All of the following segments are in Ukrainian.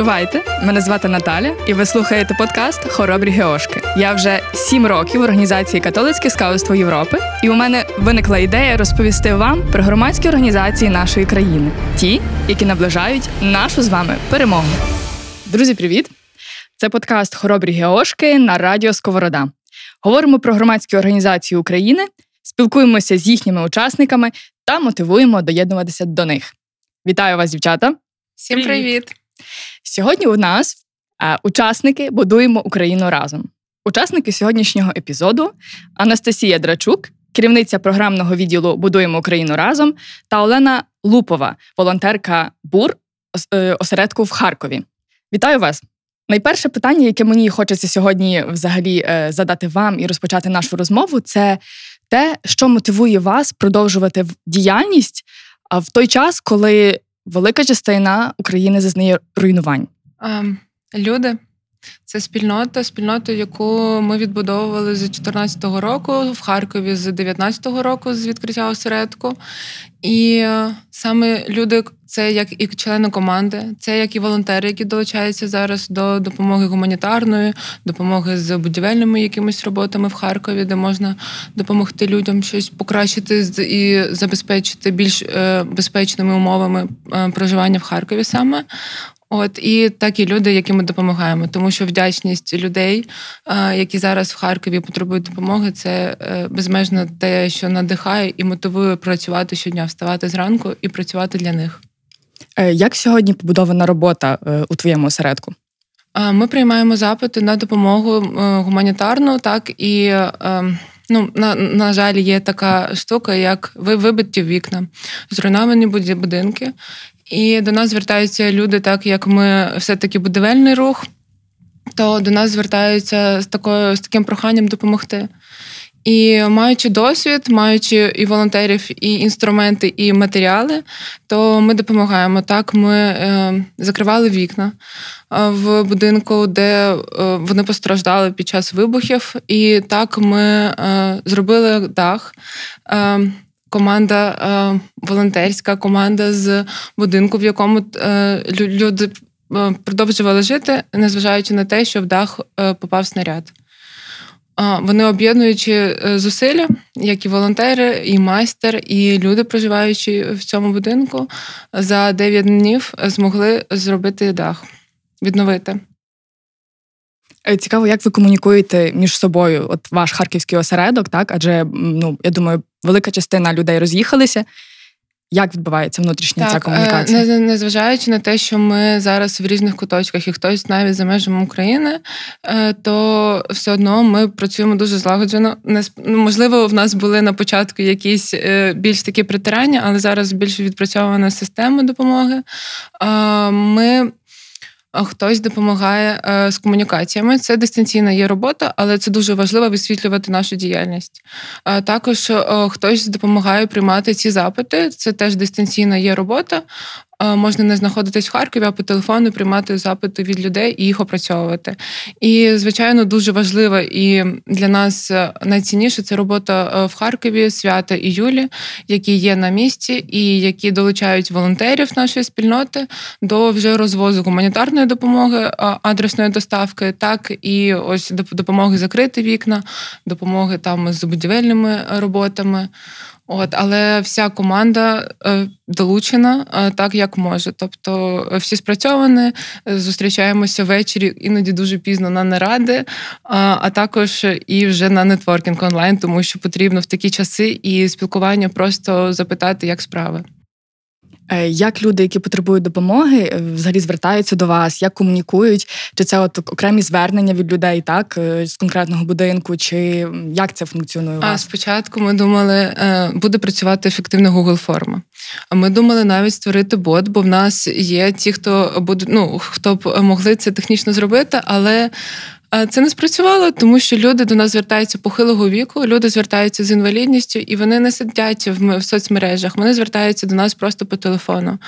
Чувайте, мене звати Наталя, і ви слухаєте подкаст «Хоробрі Геошки». Я вже 7 років в організації «Католицьке скаутство Європи», і у мене виникла ідея розповісти вам про громадські організації нашої країни. Ті, які наближають нашу з вами перемогу. Друзі, привіт! Це подкаст «Хоробрі Геошки» на радіо «Сковорода». Говоримо про громадські організації України, спілкуємося з їхніми учасниками та мотивуємо доєднуватися до них. Вітаю вас, дівчата! Всім привіт! Сьогодні у нас учасники «Будуємо Україну разом». Учасники сьогоднішнього епізоду – Анастасія Драчук, керівниця програмного відділу «Будуємо Україну разом», та Олена Лупова, волонтерка БУР осередку в Харкові. Вітаю вас! Найперше питання, яке мені хочеться сьогодні взагалі задати вам і розпочати нашу розмову – це те, що мотивує вас продовжувати діяльність в той час, коли велика частина України зазнає руйнувань. Люди. Це спільнота, яку ми відбудовували з 2014 року в Харкові, з 2019 року з відкриття осередку. І саме люди – це як і члени команди, це як і волонтери, які долучаються зараз до допомоги гуманітарної, допомоги з будівельними якимись роботами в Харкові, де можна допомогти людям щось покращити і забезпечити більш безпечними умовами проживання в Харкові саме. І такі люди, яким ми допомагаємо, тому що вдячність людей, які зараз в Харкові потребують допомоги, це безмежно те, що надихає і мотивує працювати щодня, вставати зранку і працювати для них. Як сьогодні побудована робота у твоєму осередку? Ми приймаємо запити на допомогу гуманітарну, так і... На жаль, є така штука, як вибиті вікна, зруйновані будинки. І до нас звертаються люди, так як ми все-таки будівельний рух, то до нас звертаються з таким проханням допомогти. І маючи досвід, маючи і волонтерів, і інструменти, і матеріали, то ми допомагаємо. Так, ми закривали вікна в будинку, де вони постраждали під час вибухів. І так ми зробили дах. Команда, волонтерська команда з будинку, в якому люди продовжували жити, незважаючи на те, що в дах попав снаряд. Вони, об'єднуючи зусилля, як і волонтери, і майстер, і люди, проживаючи в цьому будинку, за 9 днів змогли зробити дах, відновити. Цікаво, як ви комунікуєте між собою, от ваш харківський осередок, так? Адже, я думаю, велика частина людей роз'їхалися. Як відбувається внутрішня ця комунікація? Незважаючи на те, що ми зараз в різних куточках, і хтось навіть за межами України, то все одно ми працюємо дуже злагоджено. Можливо, в нас були на початку якісь більш такі притирання, але зараз більш відпрацьована система допомоги. Хтось допомагає з комунікаціями. Це дистанційна є робота, але це дуже важливо висвітлювати нашу діяльність. Також хтось допомагає приймати ці запити. Це теж дистанційна є робота. Можна не знаходитись в Харкові, а по телефону приймати запити від людей і їх опрацьовувати. І, звичайно, дуже важливо і для нас найцінніше – це робота в Харкові, Свята і Юлі, які є на місці і які долучають волонтерів нашої спільноти до вже розвозу гуманітарної допомоги, адресної доставки, так і ось допомоги закрити вікна, допомоги там з будівельними роботами. Але вся команда долучена так, як може. Тобто всі спрацьовані, зустрічаємося ввечері, іноді дуже пізно на наради, а також і вже на нетворкінг онлайн, тому що потрібно в такі часи і спілкування просто запитати, як справи. Як люди, які потребують допомоги, взагалі звертаються до вас, як комунікують? Чи це окремі звернення від людей, так, з конкретного будинку, чи як це функціонує у вас? Спочатку ми думали, буде працювати ефективна Google-форма. Ми думали навіть створити бот, бо в нас є ті, хто могли це технічно зробити, але Це не спрацювало, тому що люди до нас звертаються похилого віку, люди звертаються з інвалідністю, і вони не сидять в соцмережах, вони звертаються до нас просто по телефону.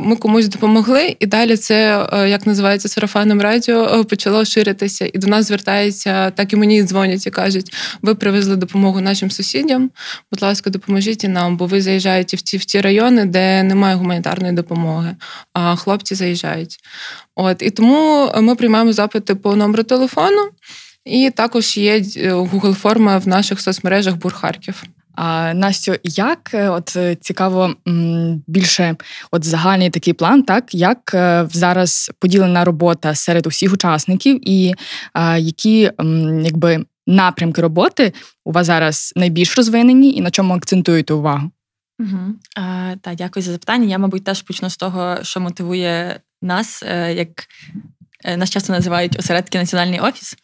Ми комусь допомогли, і далі це, як називається, сарафанним радіо почало ширитися, і до нас звертаються, так і мені дзвонять і кажуть, ви привезли допомогу нашим сусідям, будь ласка, допоможіть і нам, бо ви заїжджаєте в ті райони, де немає гуманітарної допомоги, а хлопці заїжджають. От, і тому ми приймаємо запити по номеру телефону, і також є Google-форма в наших соцмережах «Бур Харків». А, Настю, як, от цікаво, більше от загальний такий план, так, як зараз поділена робота серед усіх учасників, і які, якби, напрямки роботи у вас зараз найбільш розвинені, і на чому акцентуєте увагу? Угу. Так, дякую за запитання. Я, мабуть, теж почну з того, що мотивує нас, як нас часто називають осередки Національний офіс.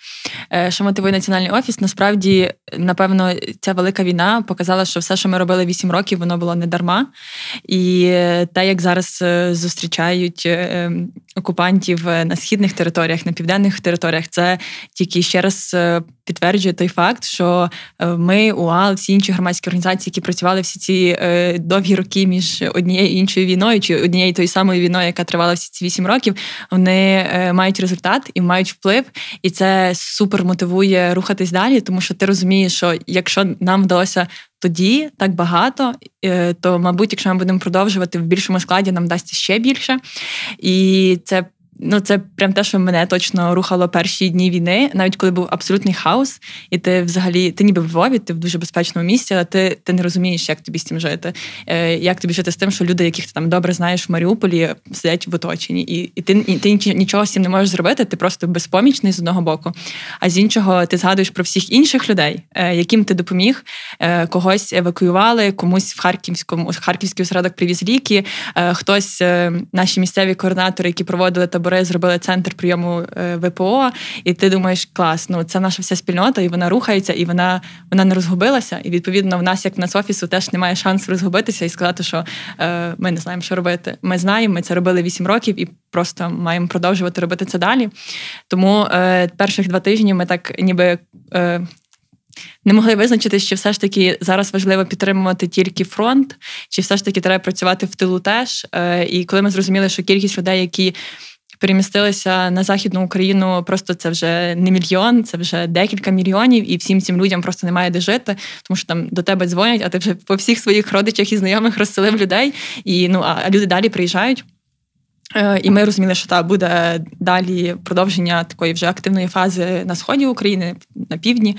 Що мотивує Національний офіс? Насправді, напевно, ця велика війна показала, що все, що ми робили 8 років, воно було не дарма. І те, як зараз зустрічають окупантів на східних територіях, на південних територіях, це тільки ще раз підтверджує той факт, що ми, УАЛ, всі інші громадські організації, які працювали всі ці довгі роки між однією і іншою війною, чи однією тою самою війною, яка тривала всі ці 8 років, вони мають результат і мають вплив, і це супер мотивує рухатись далі, тому що ти розумієш, що якщо нам вдалося тоді так багато, то, мабуть, якщо ми будемо продовжувати в більшому складі, нам вдасться ще більше. І це, ну, це прям те, що мене точно рухало перші дні війни, навіть коли був абсолютний хаос, і ти взагалі, ти ніби в Львові, ти в дуже безпечному місці, але ти не розумієш, як тобі з цим жити. Як тобі жити з тим, що люди, яких ти там добре знаєш в Маріуполі, сидять в оточенні. І ти нічого з цим не можеш зробити, ти просто безпомічний з одного боку. А з іншого ти згадуєш про всіх інших людей, яким ти допоміг, когось евакуювали, комусь в Харківський осередок привіз ліки, хтось, наші місцеві координатори, які проводили табори, зробили центр прийому ВПО, і ти думаєш, клас, ну це наша вся спільнота, і вона рухається, і вона не розгубилася, і відповідно в нас, як в нас офісу, теж немає шансу розгубитися і сказати, що ми не знаємо, що робити. Ми знаємо, ми це робили 8 років і просто маємо продовжувати робити це далі. Тому перших 2 тижні ми так ніби не могли визначити, чи все ж таки зараз важливо підтримувати тільки фронт, чи все ж таки треба працювати в тилу теж. І коли ми зрозуміли, що кількість людей, які перемістилися на Західну Україну, просто це вже не мільйон, це вже декілька мільйонів, і всім цим людям просто немає де жити, тому що там до тебе дзвонять, а ти вже по всіх своїх родичах і знайомих розселив людей, і, ну, а люди далі приїжджають. І ми розуміли, що буде далі продовження такої вже активної фази на сході України, на півдні,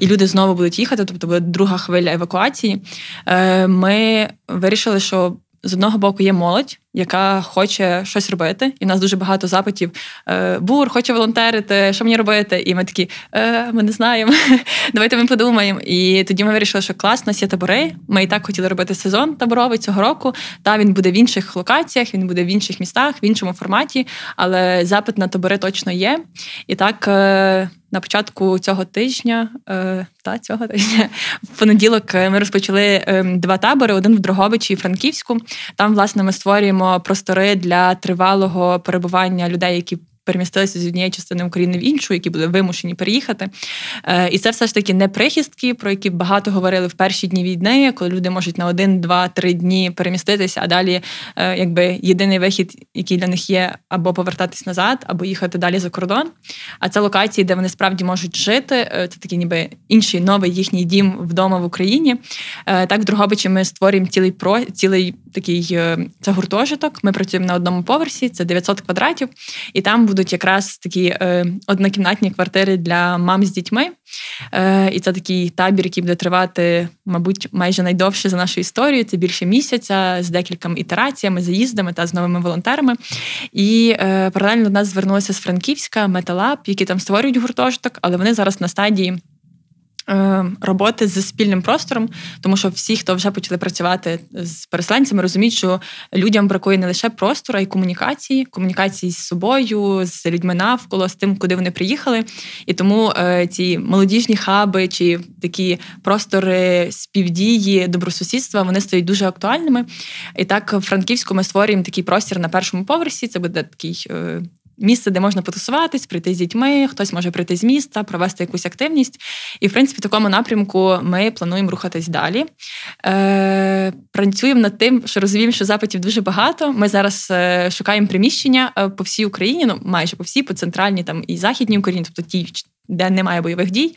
і люди знову будуть їхати, тобто буде друга хвиля евакуації. Ми вирішили, що з одного боку є молодь, яка хоче щось робити. І в нас дуже багато запитів. Бур, хочу волонтерити, що мені робити? І ми такі, ми не знаємо, давайте ми подумаємо. І тоді ми вирішили, що клас, у нас є табори. Ми і так хотіли робити сезон таборовий цього року. Та, він буде в інших локаціях, він буде в інших містах, в іншому форматі. Але запит на табори точно є. І так, на початку цього тижня, в понеділок ми розпочали 2 табори, один в Дрогобичі і Франківську. Там, власне, ми створюємо простори для тривалого перебування людей, які перемістилися з однієї частини України в іншу, які були вимушені переїхати. І це все ж таки не прихистки, про які багато говорили в перші дні війни, коли люди можуть на 1, 2, 3 дні переміститися, а далі якби єдиний вихід, який для них є, або повертатись назад, або їхати далі за кордон. А це локації, де вони справді можуть жити. Це такий ніби інший, новий їхній дім вдома в Україні. Так, в Дрогобичі ми створюємо цілий такий, це гуртожиток. Ми працюємо на 1 поверсі, це 900 квадратів, і там будуть якраз такі однокімнатні квартири для мам з дітьми. І це такий табір, який буде тривати, мабуть, майже найдовше за нашу історію. Це більше місяця, з декількома ітераціями, заїздами та з новими волонтерами. І паралельно до нас звернулися з Франківська, Металаб, які там створюють гуртожиток, але вони зараз на стадії роботи з спільним простором, тому що всі, хто вже почали працювати з переселенцями, розуміють, що людям бракує не лише простору, а й комунікації з собою, з людьми навколо, з тим, куди вони приїхали. І тому ці молодіжні хаби чи такі простори співдії, добросусідства, вони стають дуже актуальними. І так, в Франківську ми створюємо такий простір на 1 поверсі, це буде такий місце, де можна потусуватись, прийти з дітьми, хтось може прийти з міста, провести якусь активність. І, в принципі, в такому напрямку ми плануємо рухатись далі. Працюємо над тим, що розуміємо, що запитів дуже багато. Ми зараз шукаємо приміщення по всій Україні, ну, майже по всій, по центральній там, і західній Україні, тобто ті, де немає бойових дій.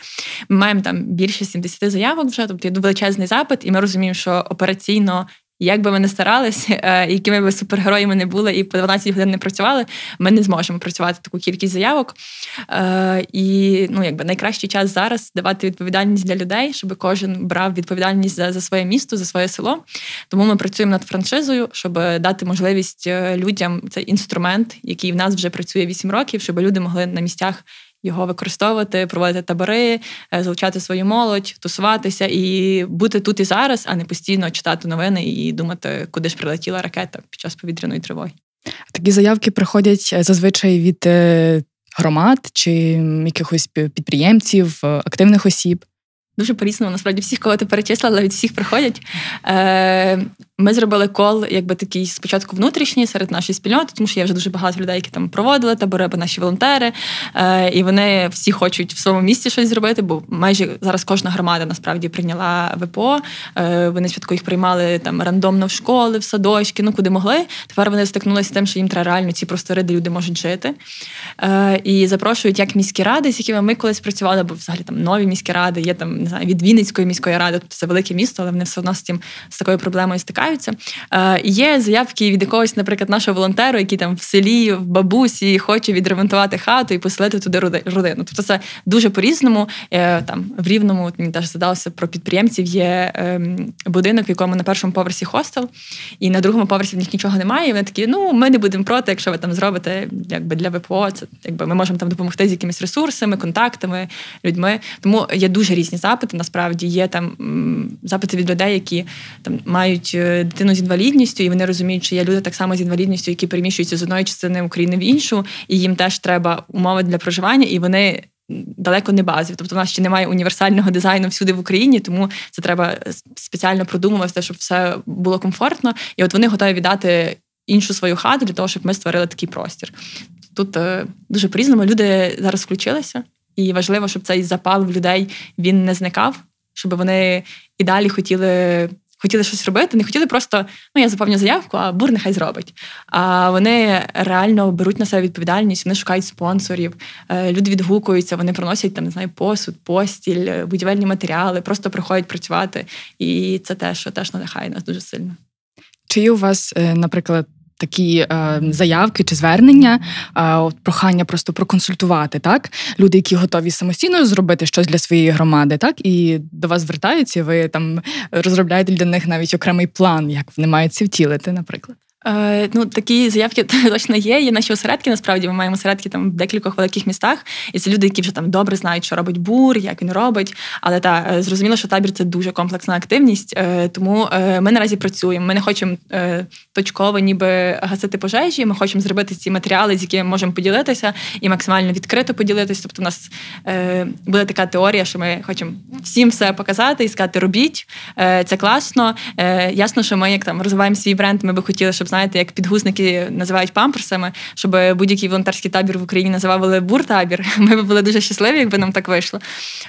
Ми маємо там більше 70 заявок вже, тобто є величезний запит, і ми розуміємо, що операційно, як би ми не старалися, якими б супергероями не були і по 12 годин не працювали, ми не зможемо працювати таку кількість заявок. І ну, якби найкращий час зараз давати відповідальність для людей, щоб кожен брав відповідальність за своє місто, за своє село. Тому ми працюємо над франшизою, щоб дати можливість людям цей інструмент, який в нас вже працює 8 років, щоб люди могли на місцях його використовувати, проводити табори, залучати свою молодь, тусуватися і бути тут і зараз, а не постійно читати новини і думати, куди ж прилетіла ракета під час повітряної тривоги. Такі заявки приходять зазвичай від громад чи якихось підприємців, активних осіб. Дуже по-різному, насправді, всіх, кого ти перечислила, від всіх приходять. Ми зробили кол, якби такий спочатку внутрішній серед нашої спільноти, тому що є вже дуже багато людей, які там проводили табори, або наші волонтери, і вони всі хочуть в своєму місті щось зробити, бо майже зараз кожна громада насправді прийняла ВПО. Вони спочатку їх приймали там рандомно в школи, в садочки, ну куди могли. Тепер вони стикнулися з тим, що їм треба реально ці простори, де люди можуть жити. І запрошують як міські ради, з якими ми колись працювали, бо взагалі там нові міські ради, є там, не знаю, від Вінницької міської ради, тобто це велике місто, але вони все одно з такою проблемою стикають. Є заявки від якогось, наприклад, нашого волонтера, який там в селі, в бабусі хоче відремонтувати хату і поселити туди родину. Тобто це дуже по-різному. Там, в Рівному, от мені теж задалося про підприємців, є будинок, в якому на першому поверсі хостел, і на другому поверсі в них нічого немає, і вони такі, ну, ми не будемо проти, якщо ви там зробите якби, для ВПО, це, якби, ми можемо там допомогти з якимись ресурсами, контактами, людьми. Тому є дуже різні запити, насправді. Є там запити від людей, які там, мають дитину з інвалідністю, і вони розуміють, що є люди так само з інвалідністю, які переміщуються з одної частини України в іншу, і їм теж треба умови для проживання, і вони далеко не базові. Тобто в нас ще немає універсального дизайну всюди в Україні, тому це треба спеціально продумувати, щоб все було комфортно. І от вони готові віддати іншу свою хату для того, щоб ми створили такий простір. Тут дуже по-різному люди зараз включилися, і важливо, щоб цей запал в людей, він не зникав, щоб вони і далі хотіли щось робити, не хотіли просто, ну, я заповню заявку, а бур нехай зробить. А вони реально беруть на себе відповідальність, вони шукають спонсорів, люди відгукуються, вони приносять, там, не знаю, посуд, постіль, будівельні матеріали, просто приходять працювати. І це те, що теж надихає нас дуже сильно. Чи є у вас, наприклад, такі заявки чи звернення, прохання просто проконсультувати, так? Люди, які готові самостійно зробити щось для своєї громади, так? І до вас звертаються, ви там розробляєте для них навіть окремий план, як вони мають це втілити, наприклад. Ну, такі заявки точно є. Є наші осередки, насправді, ми маємо осередки там в декількох великих містах, і це люди, які вже там добре знають, що робить БУР, як він робить, але та зрозуміло, що табір – це дуже комплексна активність, тому ми наразі працюємо. Ми не хочемо точково ніби гасити пожежі, ми хочемо зробити ці матеріали, з якими можемо поділитися, і максимально відкрито поділитися. Тобто в нас буде така теорія, що ми хочемо всім все показати і сказати, робіть, це класно. Ясно, що ми, як там розвиваємо свій бренд, ми би хотіли, щоб, знаєте, як підгузники називають памперсами, щоб будь-який волонтерський табір в Україні називали бур-табір. Ми б були дуже щасливі, якби нам так вийшло.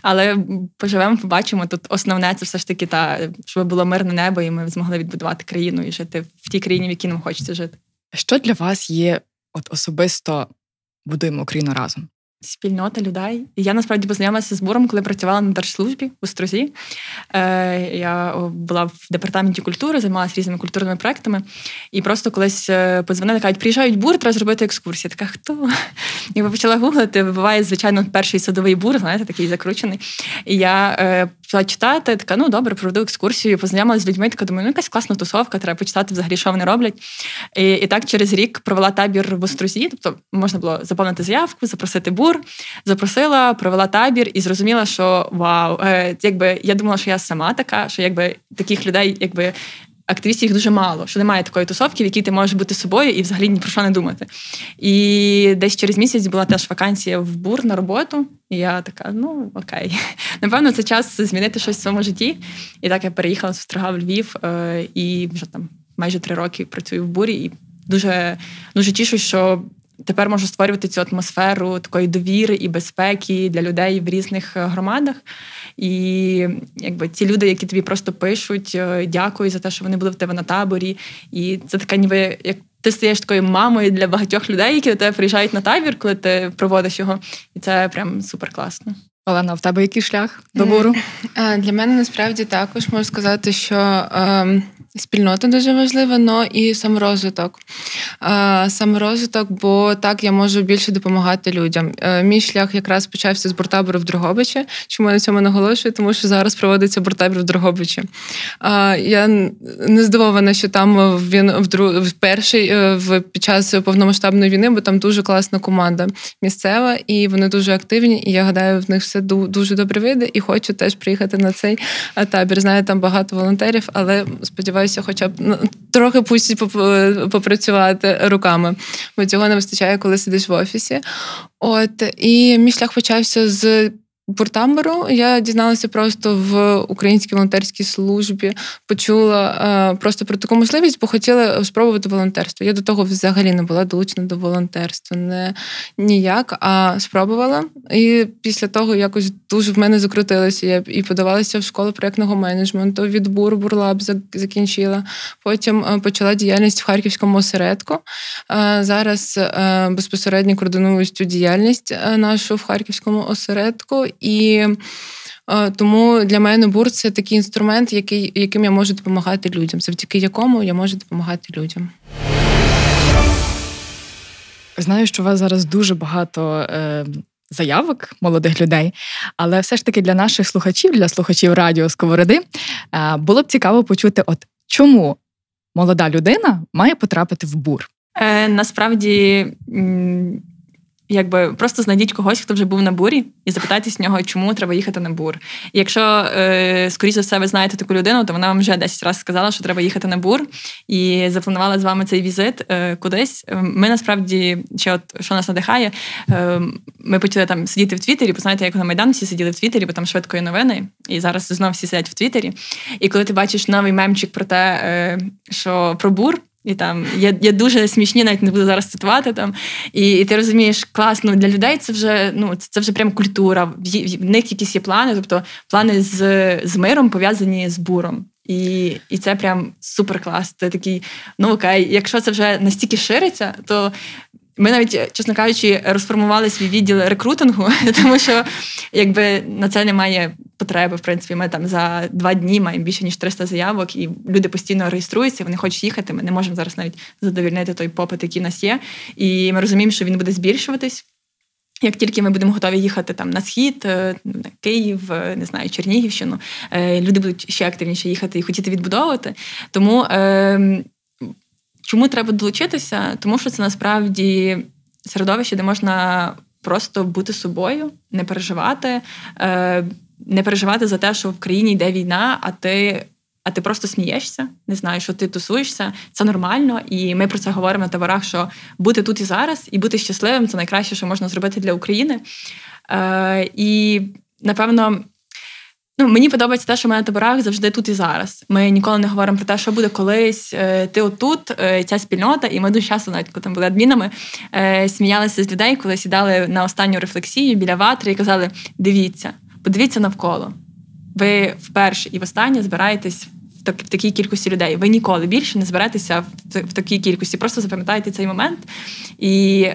Але поживемо, побачимо. Тут основне – це все ж таки, щоб було мирне небо, і ми змогли відбудувати країну і жити в тій країні, в якій нам хочеться жити. Що для вас є от особисто «Будуємо Україну разом»? Спільнота людей. Я, насправді, познайомилася з буром, коли працювала на держслужбі в Острозі. Я була в департаменті культури, займалася різними культурними проектами. І просто колись подзвонили, кажуть, приїжджають бур, треба зробити екскурсію. Я така, хто? Я почала гуглити, вибиває, звичайно, перший садовий бур, знаєте, такий закручений. І я почала читати, така, ну добре, проведу екскурсію, познайомилася з людьми, така, думаю, ну якась класна тусовка, треба почитати взагалі, що вони роблять. І так через рік провела табір в Острозі, тобто можна було заповнити заявку, запросити бур. Запросила, провела табір і зрозуміла, що вау, якби я думала, що я сама така, що якби таких людей, якби активістів їх дуже мало, що немає такої тусовки, в якій ти можеш бути собою і взагалі ні про що не думати. І десь через місяць була теж вакансія в БУР на роботу, і я така, ну окей. Напевно, це час змінити щось в своєму житті. І так я переїхала з Острога в Львів і вже там майже 3 роки працюю в БУРі і дуже, дуже тішу, що тепер можу створювати цю атмосферу такої довіри і безпеки для людей в різних громадах. І якби ці люди, які тобі просто пишуть, дякую за те, що вони були в тебе на таборі. І це така ніби, як ти стаєш такою мамою для багатьох людей, які до тебе приїжджають на табір, коли ти проводиш його. І це прям суперкласно. Олена, в тебе який шлях добору? Для мене, насправді, також можу сказати, що спільнота дуже важлива, але і саморозвиток. Саморозвиток, бо так я можу більше допомагати людям. Мій шлях якраз почався з бортабору в Дрогобичі. Чому я на цьому наголошую? Тому що зараз проводиться бортабір в Дрогобичі. Я не здивована, що там під час повномасштабної війни, бо там дуже класна команда місцева, і вони дуже активні, і я гадаю, в них все дуже добре вийде, і хочу теж приїхати на цей табір. Знаю, там багато волонтерів, але сподіваюся, хоча б трохи пустять попрацювати руками, бо цього не вистачає, коли сидиш в офісі. І мій шлях почався з бортабору. Я дізналася просто в Українській волонтерській службі, почула просто про таку можливість, бо хотіла спробувати волонтерство. Я до того взагалі не була долучена до волонтерства, ніяк, а спробувала. І після того якось дуже в мене закрутилося. Я і подавалася в школу проєктного менеджменту, відбор бурлаб закінчила. Потім почала діяльність в Харківському осередку. Зараз безпосередньо координую цю діяльність нашу в Харківському осередку. І тому для мене бур – це такий інструмент, яким я можу допомагати людям, завдяки якому я можу допомагати людям. Знаю, що у вас зараз дуже багато заявок молодих людей, але все ж таки для наших слухачів, для слухачів радіо Сковороди, було б цікаво почути, от чому молода людина має потрапити в бур? Насправді... Якби просто знайдіть когось, хто вже був на бурі, і запитайтесь в нього, чому треба їхати на бур. І якщо, скоріш за все, ви знаєте таку людину, то вона вам вже 10 разів сказала, що треба їхати на бур, і запланувала з вами цей візит кудись. Ми, насправді, ще от, що нас надихає, ми почали там сидіти в Твіттері, бо знаєте, як на Майдані всі сиділи в Твіттері, бо там швидко є новини, і зараз знов всі сидять в Твіттері. І коли ти бачиш новий мемчик про те, що про бур, і там я дуже смішні, навіть не буду зараз цитувати там. І ти розумієш, класно, для людей це вже це вже прям культура. В них якісь є плани, тобто плани з миром пов'язані з буром. І це прям суперклас. Це такий, окей, якщо це вже настільки шириться, то ми навіть, чесно кажучи, розформували свій відділ рекрутингу, тому що якби на це немає потреби, в принципі. Ми там за 2 дні маємо більше, ніж 300 заявок, і люди постійно реєструються, вони хочуть їхати, ми не можемо зараз навіть задовольнити той попит, який у нас є. І ми розуміємо, що він буде збільшуватись. Як тільки ми будемо готові їхати там на Схід, на Київ, не знаю, Чернігівщину, люди будуть ще активніше їхати і хотіти відбудовувати. Тому... Чому треба долучитися? Тому що це насправді середовище, де можна просто бути собою, не переживати за те, що в країні йде війна, а ти просто смієшся, не знаю, що ти тусуєшся, це нормально, і ми про це говоримо на таборах, що бути тут і зараз, і бути щасливим – це найкраще, що можна зробити для України. І, напевно, мені подобається те, що ми на таборах завжди тут і зараз. Ми ніколи не говоримо про те, що буде колись, ти отут, ця спільнота, і ми дуже часто, навіть коли там були адмінами, сміялися з людей, коли сідали на останню рефлексію біля ватри і казали: дивіться, подивіться навколо. Ви вперше і востаннє збираєтесь в такій кількості людей. Ви ніколи більше не зберетеся в такій кількості. Просто запам'ятайте цей момент. І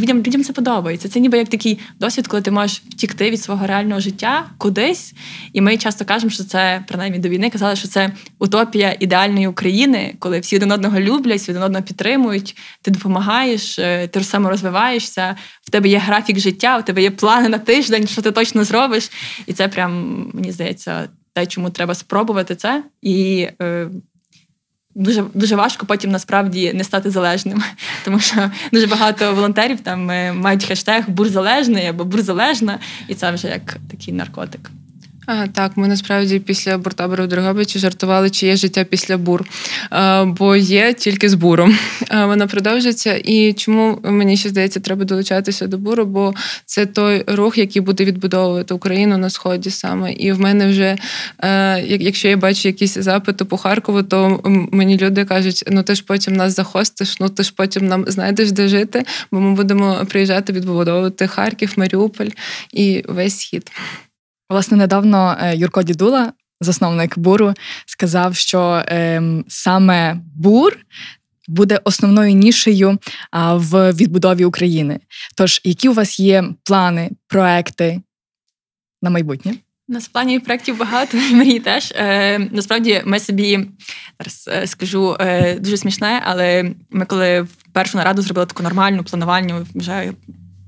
людям це подобається. Це ніби як такий досвід, коли ти можеш втікти від свого реального життя кудись. І ми часто кажемо, що це, принаймні до війни, казали, що це утопія ідеальної України, коли всі один одного люблять, всі один одного підтримують, ти допомагаєш, ти саморозвиваєшся, в тебе є графік життя, у тебе є плани на тиждень, що ти точно зробиш. І це прям, мені здається, те, чому треба спробувати це, і дуже, дуже важко потім насправді не стати залежним, тому що дуже багато волонтерів там мають хештег «бурзалежний» або «бурзалежна», і це вже як такий наркотик. Так, ми насправді після буртабору в Дрогобичі жартували, чи є життя після бур, бо є тільки з буром. Вона продовжується, і чому, мені ще здається, треба долучатися до буру, бо це той рух, який буде відбудовувати Україну на Сході саме. І в мене вже, якщо я бачу якісь запити по Харкову, то мені люди кажуть, ну ти ж потім нас захостиш, ну ти ж потім нам знайдеш, де жити, бо ми будемо приїжджати відбудовувати Харків, Маріуполь і весь Схід. Власне, недавно Юрко Дідула, засновник БУРу, сказав, що саме БУР буде основною нішею в відбудові України. Тож, які у вас є плани, проекти на майбутнє? У нас планів і проєктів багато, і мрій теж. Насправді, ми собі, зараз скажу, дуже смішне, але ми коли в першу нараду зробили таку нормальну планувальну, вже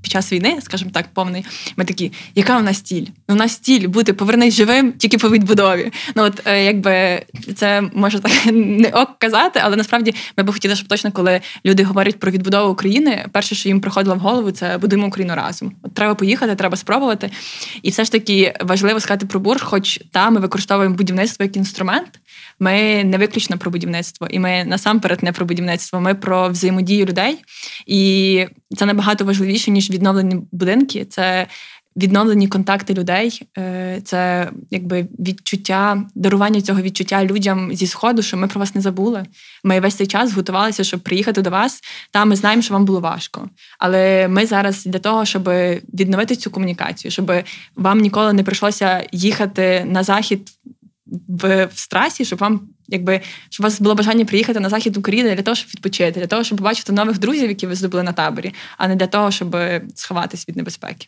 під час війни, скажімо так, повний, ми такі, яка у нас ціль? Ну, у нас ціль бути, повернись живим тільки по відбудові. Ну, от, якби, це, може, так не ок казати, але, насправді, ми б хотіли, щоб точно, коли люди говорять про відбудову України, перше, що їм приходило в голову, це «Будуємо Україну разом». От, треба поїхати, треба спробувати. І все ж таки важливо сказати про БУР, хоч там ми використовуємо будівництво як інструмент, ми не виключно про будівництво, і ми насамперед не про будівництво, ми про взаємодію людей. І це набагато важливіше, ніж відновлені будинки. Це відновлені контакти людей, це якби відчуття, дарування цього відчуття людям зі Сходу, що ми про вас не забули. Ми весь цей час готувалися, щоб приїхати до вас, та ми знаємо, що вам було важко. Але ми зараз для того, щоб відновити цю комунікацію, щоб вам ніколи не прийшлося їхати на Захід в стресі, щоб вам, якби, щоб у вас було бажання приїхати на Захід України для того, щоб відпочити, для того, щоб побачити нових друзів, які ви здобули на таборі, а не для того, щоб сховатись від небезпеки.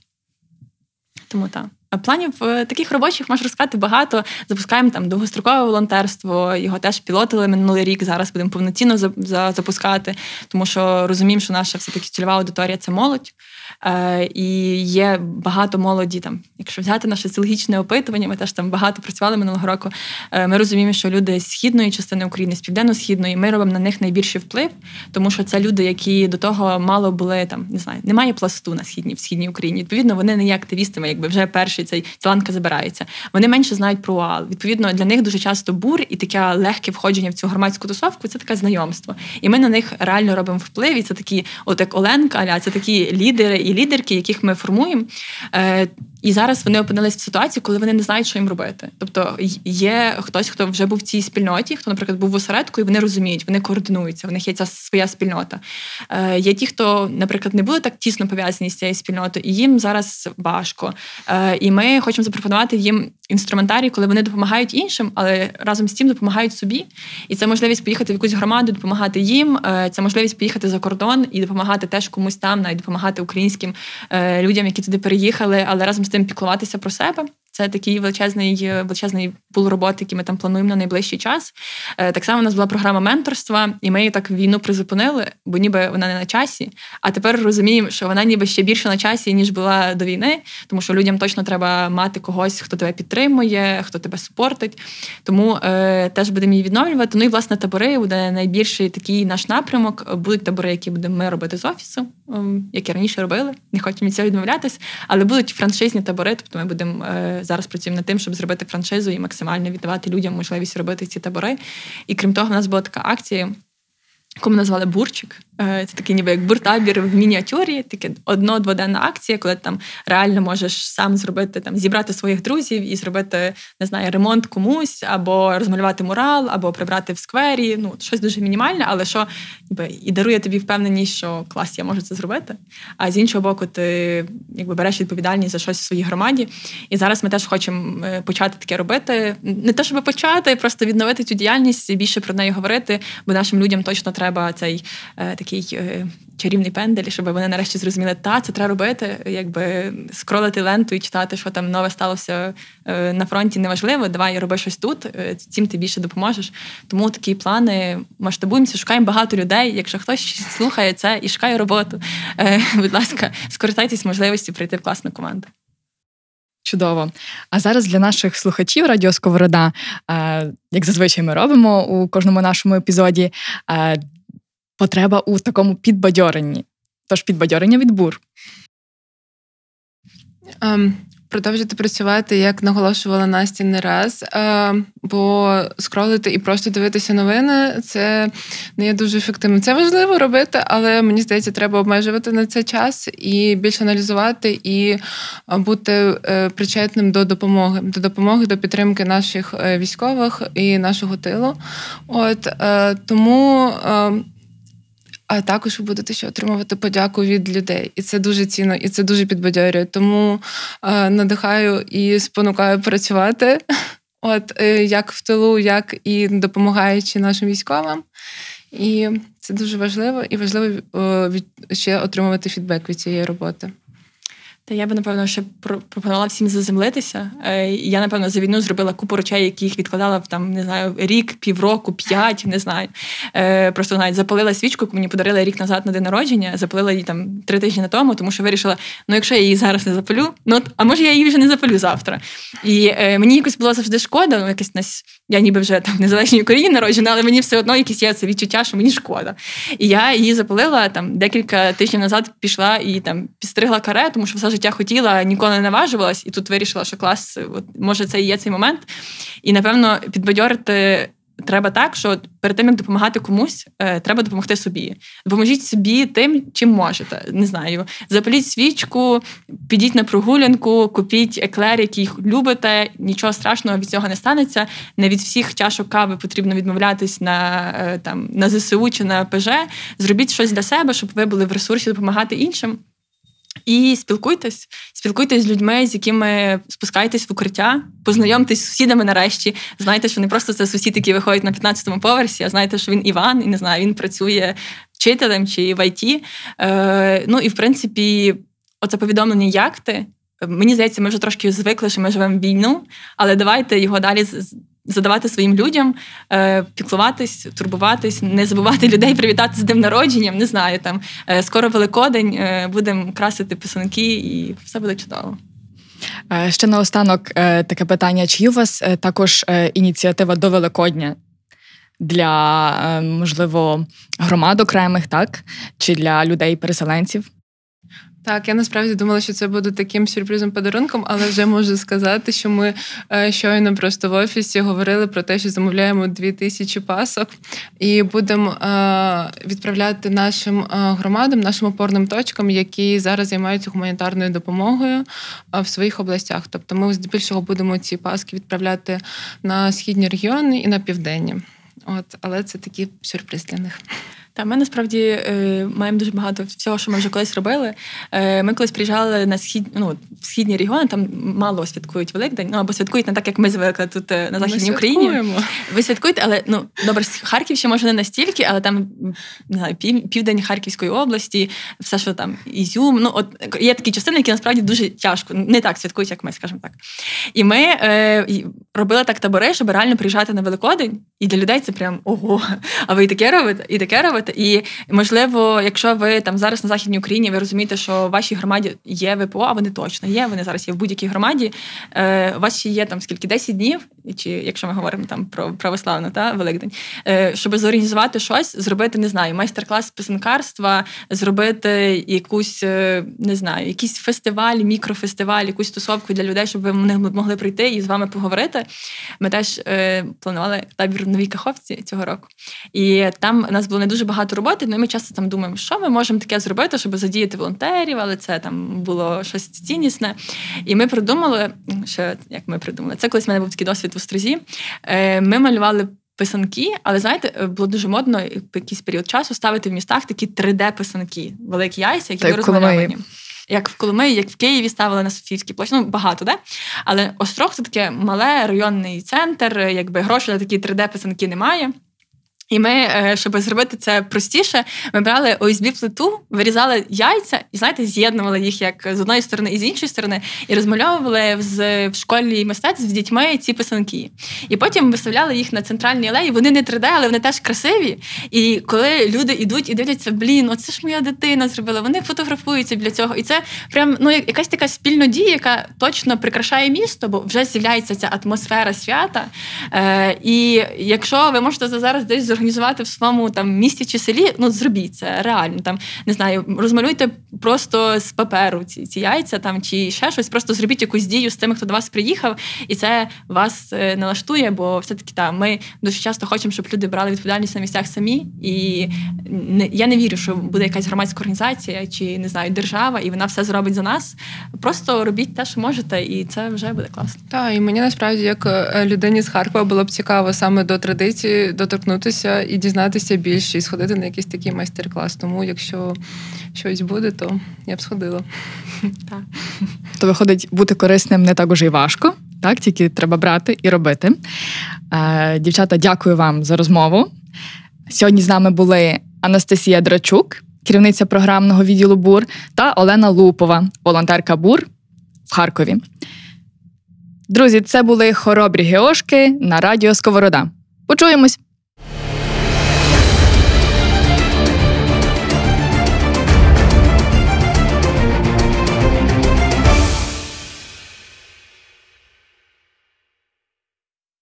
Тому так. А планів таких робочих, можу розказати, багато. Запускаємо там довгострокове волонтерство, його теж пілотили минулий рік, зараз будемо повноцінно запускати, тому що розуміємо, що наша все-таки цільова аудиторія – це молодь. І є багато молоді, там, якщо взяти наше соціологічне опитування, ми теж там багато працювали минулого року, ми розуміємо, що люди з східної частини України, з південно-східної, ми робимо на них найбільший вплив, тому що це люди, які до того мало були, там, не знаю, немає пласту на східній Україні, відповідно, вони не є активістами, якби вже перший ця ланка забирається. Вони менше знають про УАЛ. Відповідно, для них дуже часто БУР і таке легке входження в цю громадську тусовку – це таке знайомство. І ми на них реально робимо вплив, і це такі, от як Оленка, аля, це такі лідери і лідерки, яких ми формуємо. І зараз вони опинились в ситуації, коли вони не знають, що їм робити. Тобто є хтось, хто вже був в цій спільноті, хто, наприклад, був в осередку, і вони розуміють, вони координуються, в них є ця своя спільнота. Є ті, хто, наприклад, не були так тісно пов'язані з цією спільнотою, і їм зараз важко. І ми хочемо запропонувати їм інструментарій, коли вони допомагають іншим, але разом з тим допомагають собі. І це можливість поїхати в якусь громаду, допомагати їм, це можливість поїхати за кордон і допомагати теж комусь там, навіть допомагати українським людям, які туди переїхали, але разом з тим піклуватися про себе. Це такий величезний пул роботи, який ми там плануємо на найближчий час. Так само у нас була програма менторства, і ми її так війну призупинили, бо ніби вона не на часі. А тепер розуміємо, що вона ніби ще більше на часі, ніж була до війни, тому що людям точно треба мати когось, хто тебе підтримує, хто тебе супортить. Тому теж будемо її відновлювати. Ну і, власне, табори буде найбільший такий наш напрямок. Будуть табори, які будемо ми робити з офісу, які раніше робили. Не хочемо від цього відмовлятись, але будуть франшизні табори, тобто ми будемо зараз працюємо над тим, щоб зробити франшизу і максимально віддавати людям можливість робити ці табори. І крім того, в нас була така акція, яку ми назвали «Бурчик». Це такий ніби як буртабір в мініатюрі, таке одно-дводенна акція, коли ти там реально можеш сам зробити, там, зібрати своїх друзів і зробити, не знаю, ремонт комусь, або розмалювати мурал, або прибрати в сквері. Ну, щось дуже мінімальне, але що ніби і дарує тобі впевненість, що клас, я можу це зробити. А з іншого боку, ти якби береш відповідальність за щось в своїй громаді. І зараз ми теж хочемо почати таке робити. Не те, щоб почати, просто відновити цю діяльність і більше про неї говорити, бо нашим людям точно треба цей такий чарівний пендель, щоб вони нарешті зрозуміли, це треба робити, якби скролити ленту і читати, що там нове сталося на фронті, неважливо, давай роби щось тут, цим ти більше допоможеш. Тому такі плани масштабуємося, шукаємо багато людей, якщо хтось слухає це і шукає роботу, будь ласка, скористайтесь можливістю прийти в класну команду. Чудово. А зараз для наших слухачів Радіо Сковорода, як зазвичай ми робимо у кожному нашому епізоді, потреба у такому підбадьоренні. Тож підбадьорення від БУР. продовжити працювати, як наголошувала Настя не раз, бо скролити і просто дивитися новини – це не є дуже ефективно. Це важливо робити, але, мені здається, треба обмежувати на це час і більше аналізувати, і бути причетним до допомоги, до підтримки наших військових і нашого тилу. От, тому... А також ви будете ще отримувати подяку від людей. І це дуже цінно, і це дуже підбадьорює. Тому надихаю і спонукаю працювати, от як в тилу, як і допомагаючи нашим військовим. І це дуже важливо, і важливо ще отримувати фідбек від цієї роботи. Та я би, напевно, ще пропонувала всім заземлитися. Я, напевно, за війну зробила купу речей, яких відкладала там, не знаю, рік, півроку, 5, не знаю. Просто, навіть, запалила свічку, яку мені подарили рік назад на день народження, запалила її там 3 тижні на тому, тому що вирішила, ну, якщо я її зараз не запалю, ну, а може я її вже не запалю завтра. І мені якось було завжди шкода, ну, якось нас, я ніби вже там в незалежній Україні народжена, але мені все одно якесь є це відчуття, що мені шкода. І я її запалила, там, декілька тижнів назад пішла і там підстригла каре, тому що все життя хотіла, ніколи не наважувалась, і тут вирішила, що клас, от, може, це і є цей момент. І, напевно, підбадьорити треба так, що перед тим, як допомагати комусь, треба допомогти собі. Допоможіть собі тим, чим можете. Не знаю, запаліть свічку, підіть на прогулянку, купіть еклер, який любите, нічого страшного від цього не станеться. Не від всіх чашок кави потрібно відмовлятись на ЗСУ чи на ПЖ. Зробіть щось для себе, щоб ви були в ресурсі допомагати іншим. І спілкуйтесь з людьми, з якими спускаєтесь в укриття, познайомтесь з сусідами нарешті, знаєте, що не просто це сусід, який виходить на 15-му поверсі, а знаєте, що він Іван, і не знаю, він працює вчителем чи в ІТ. Ну і, в принципі, оце повідомлення «Як ти?», мені здається, ми вже трошки звикли, що ми живемо в війну, але давайте його далі задавати своїм людям, піклуватись, турбуватись, не забувати людей привітати з днем народженням, не знаю, там, скоро Великодень, будемо красити писанки і все буде чудово. Ще наостанок таке питання, чи є у вас також ініціатива до Великодня для, можливо, громад окремих, так? Чи для людей-переселенців? Так, я насправді думала, що це буде таким сюрпризом-подарунком, але вже можу сказати, що ми щойно просто в офісі говорили про те, що замовляємо 2000 пасок і будемо відправляти нашим громадам, нашим опорним точкам, які зараз займаються гуманітарною допомогою в своїх областях. Тобто ми здебільшого будемо ці паски відправляти на східні регіони і на південні. От, але це такий сюрприз для них. Та, ми, насправді, маємо дуже багато всього, що ми вже колись робили. Ми колись приїжджали на східні регіони, там мало святкують Великдень, або святкують не так, як ми звикли тут на Західній Україні. Ви святкуєте, але, добре, Харків ще, може, не настільки, але там, не знаю, південь Харківської області, все, що там, Ізюм. Ну, от є такі частини, які, насправді, дуже тяжко, не так святкують, як ми, скажімо так. І ми робили так табори, щоб реально приїжджати на Великодень, і для людей це прям, ого, а ви і таке робите, і таке робите. І, можливо, якщо ви там зараз на Західній Україні, ви розумієте, що в вашій громаді є ВПО, а вони точно є, вони зараз є в будь-якій громаді, у вас ще є там скільки, 10 днів, чи якщо ми говоримо там про православну, та, Великдень, щоб зорганізувати щось, зробити, не знаю, майстер-клас писанкарства, зробити якусь, не знаю, якийсь фестиваль, мікрофестиваль, якусь тусовку для людей, щоб ви могли прийти і з вами поговорити. Ми теж планували табір в Новій Каховці цього року. І там у нас було не дуже багато роботи, ну і ми часто там думаємо, що ми можемо таке зробити, щоб задіяти волонтерів, але це там було щось ціннісне. І ми придумали, це колись в мене був такий досвід в Острозі, ми малювали писанки, але, знаєте, було дуже модно якийсь період часу ставити в містах такі 3D-писанки, великі яйця, які були розмальовані. Як в Коломиї, як в Києві ставили на Софійській площі. Багато, де? Але Острог – це таке мале районний центр, якби гроші на такі 3D-писанки немає. І ми, щоб зробити це простіше, ми брали ОСБ-плиту, вирізали яйця і, знаєте, з'єднували їх як з одної сторони і з іншої сторони, і розмальовували в школі мистецтв з дітьми ці писанки. І потім виставляли їх на центральній алеї. Вони не 3D, але вони теж красиві. І коли люди йдуть і дивляться, блін, оце ж моя дитина зробила, вони фотографуються біля цього. І це прям якась така спільна дія, яка точно прикрашає місто, бо вже з'являється ця атмосфера свята. І якщо ви можете зараз десь зорганізувати в своєму там місті чи селі, ну зробіть це реально. Там не знаю, розмалюйте просто з паперу ці яйця там чи ще щось. Просто зробіть якусь дію з тими, хто до вас приїхав, і це вас налаштує, бо все-таки там ми дуже часто хочемо, щоб люди брали відповідальність на місцях самі. І я не вірю, що буде якась громадська організація чи не знаю, держава, і вона все зробить за нас. Просто робіть те, що можете, і це вже буде класно. Так, і мені насправді, як людині з Харкова, було б цікаво саме до традиції доторкнутися і дізнатися більше, і сходити на якийсь такий майстер-клас. Тому, якщо щось буде, то я б сходила. Так. То виходить, бути корисним не так уже й важко, так? Тільки треба брати і робити. Дівчата, дякую вам за розмову. Сьогодні з нами були Анастасія Драчук, керівниця програмного відділу БУР, та Олена Лупова, волонтерка БУР в Харкові. Друзі, це були «Хоробрі Геошки» на радіо «Сковорода». Почуємось!